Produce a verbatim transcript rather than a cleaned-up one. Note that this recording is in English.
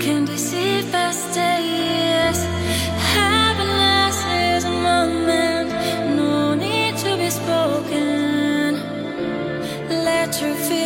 can deceive us days. Happiness is a moment, no need to be spoken. Let your feet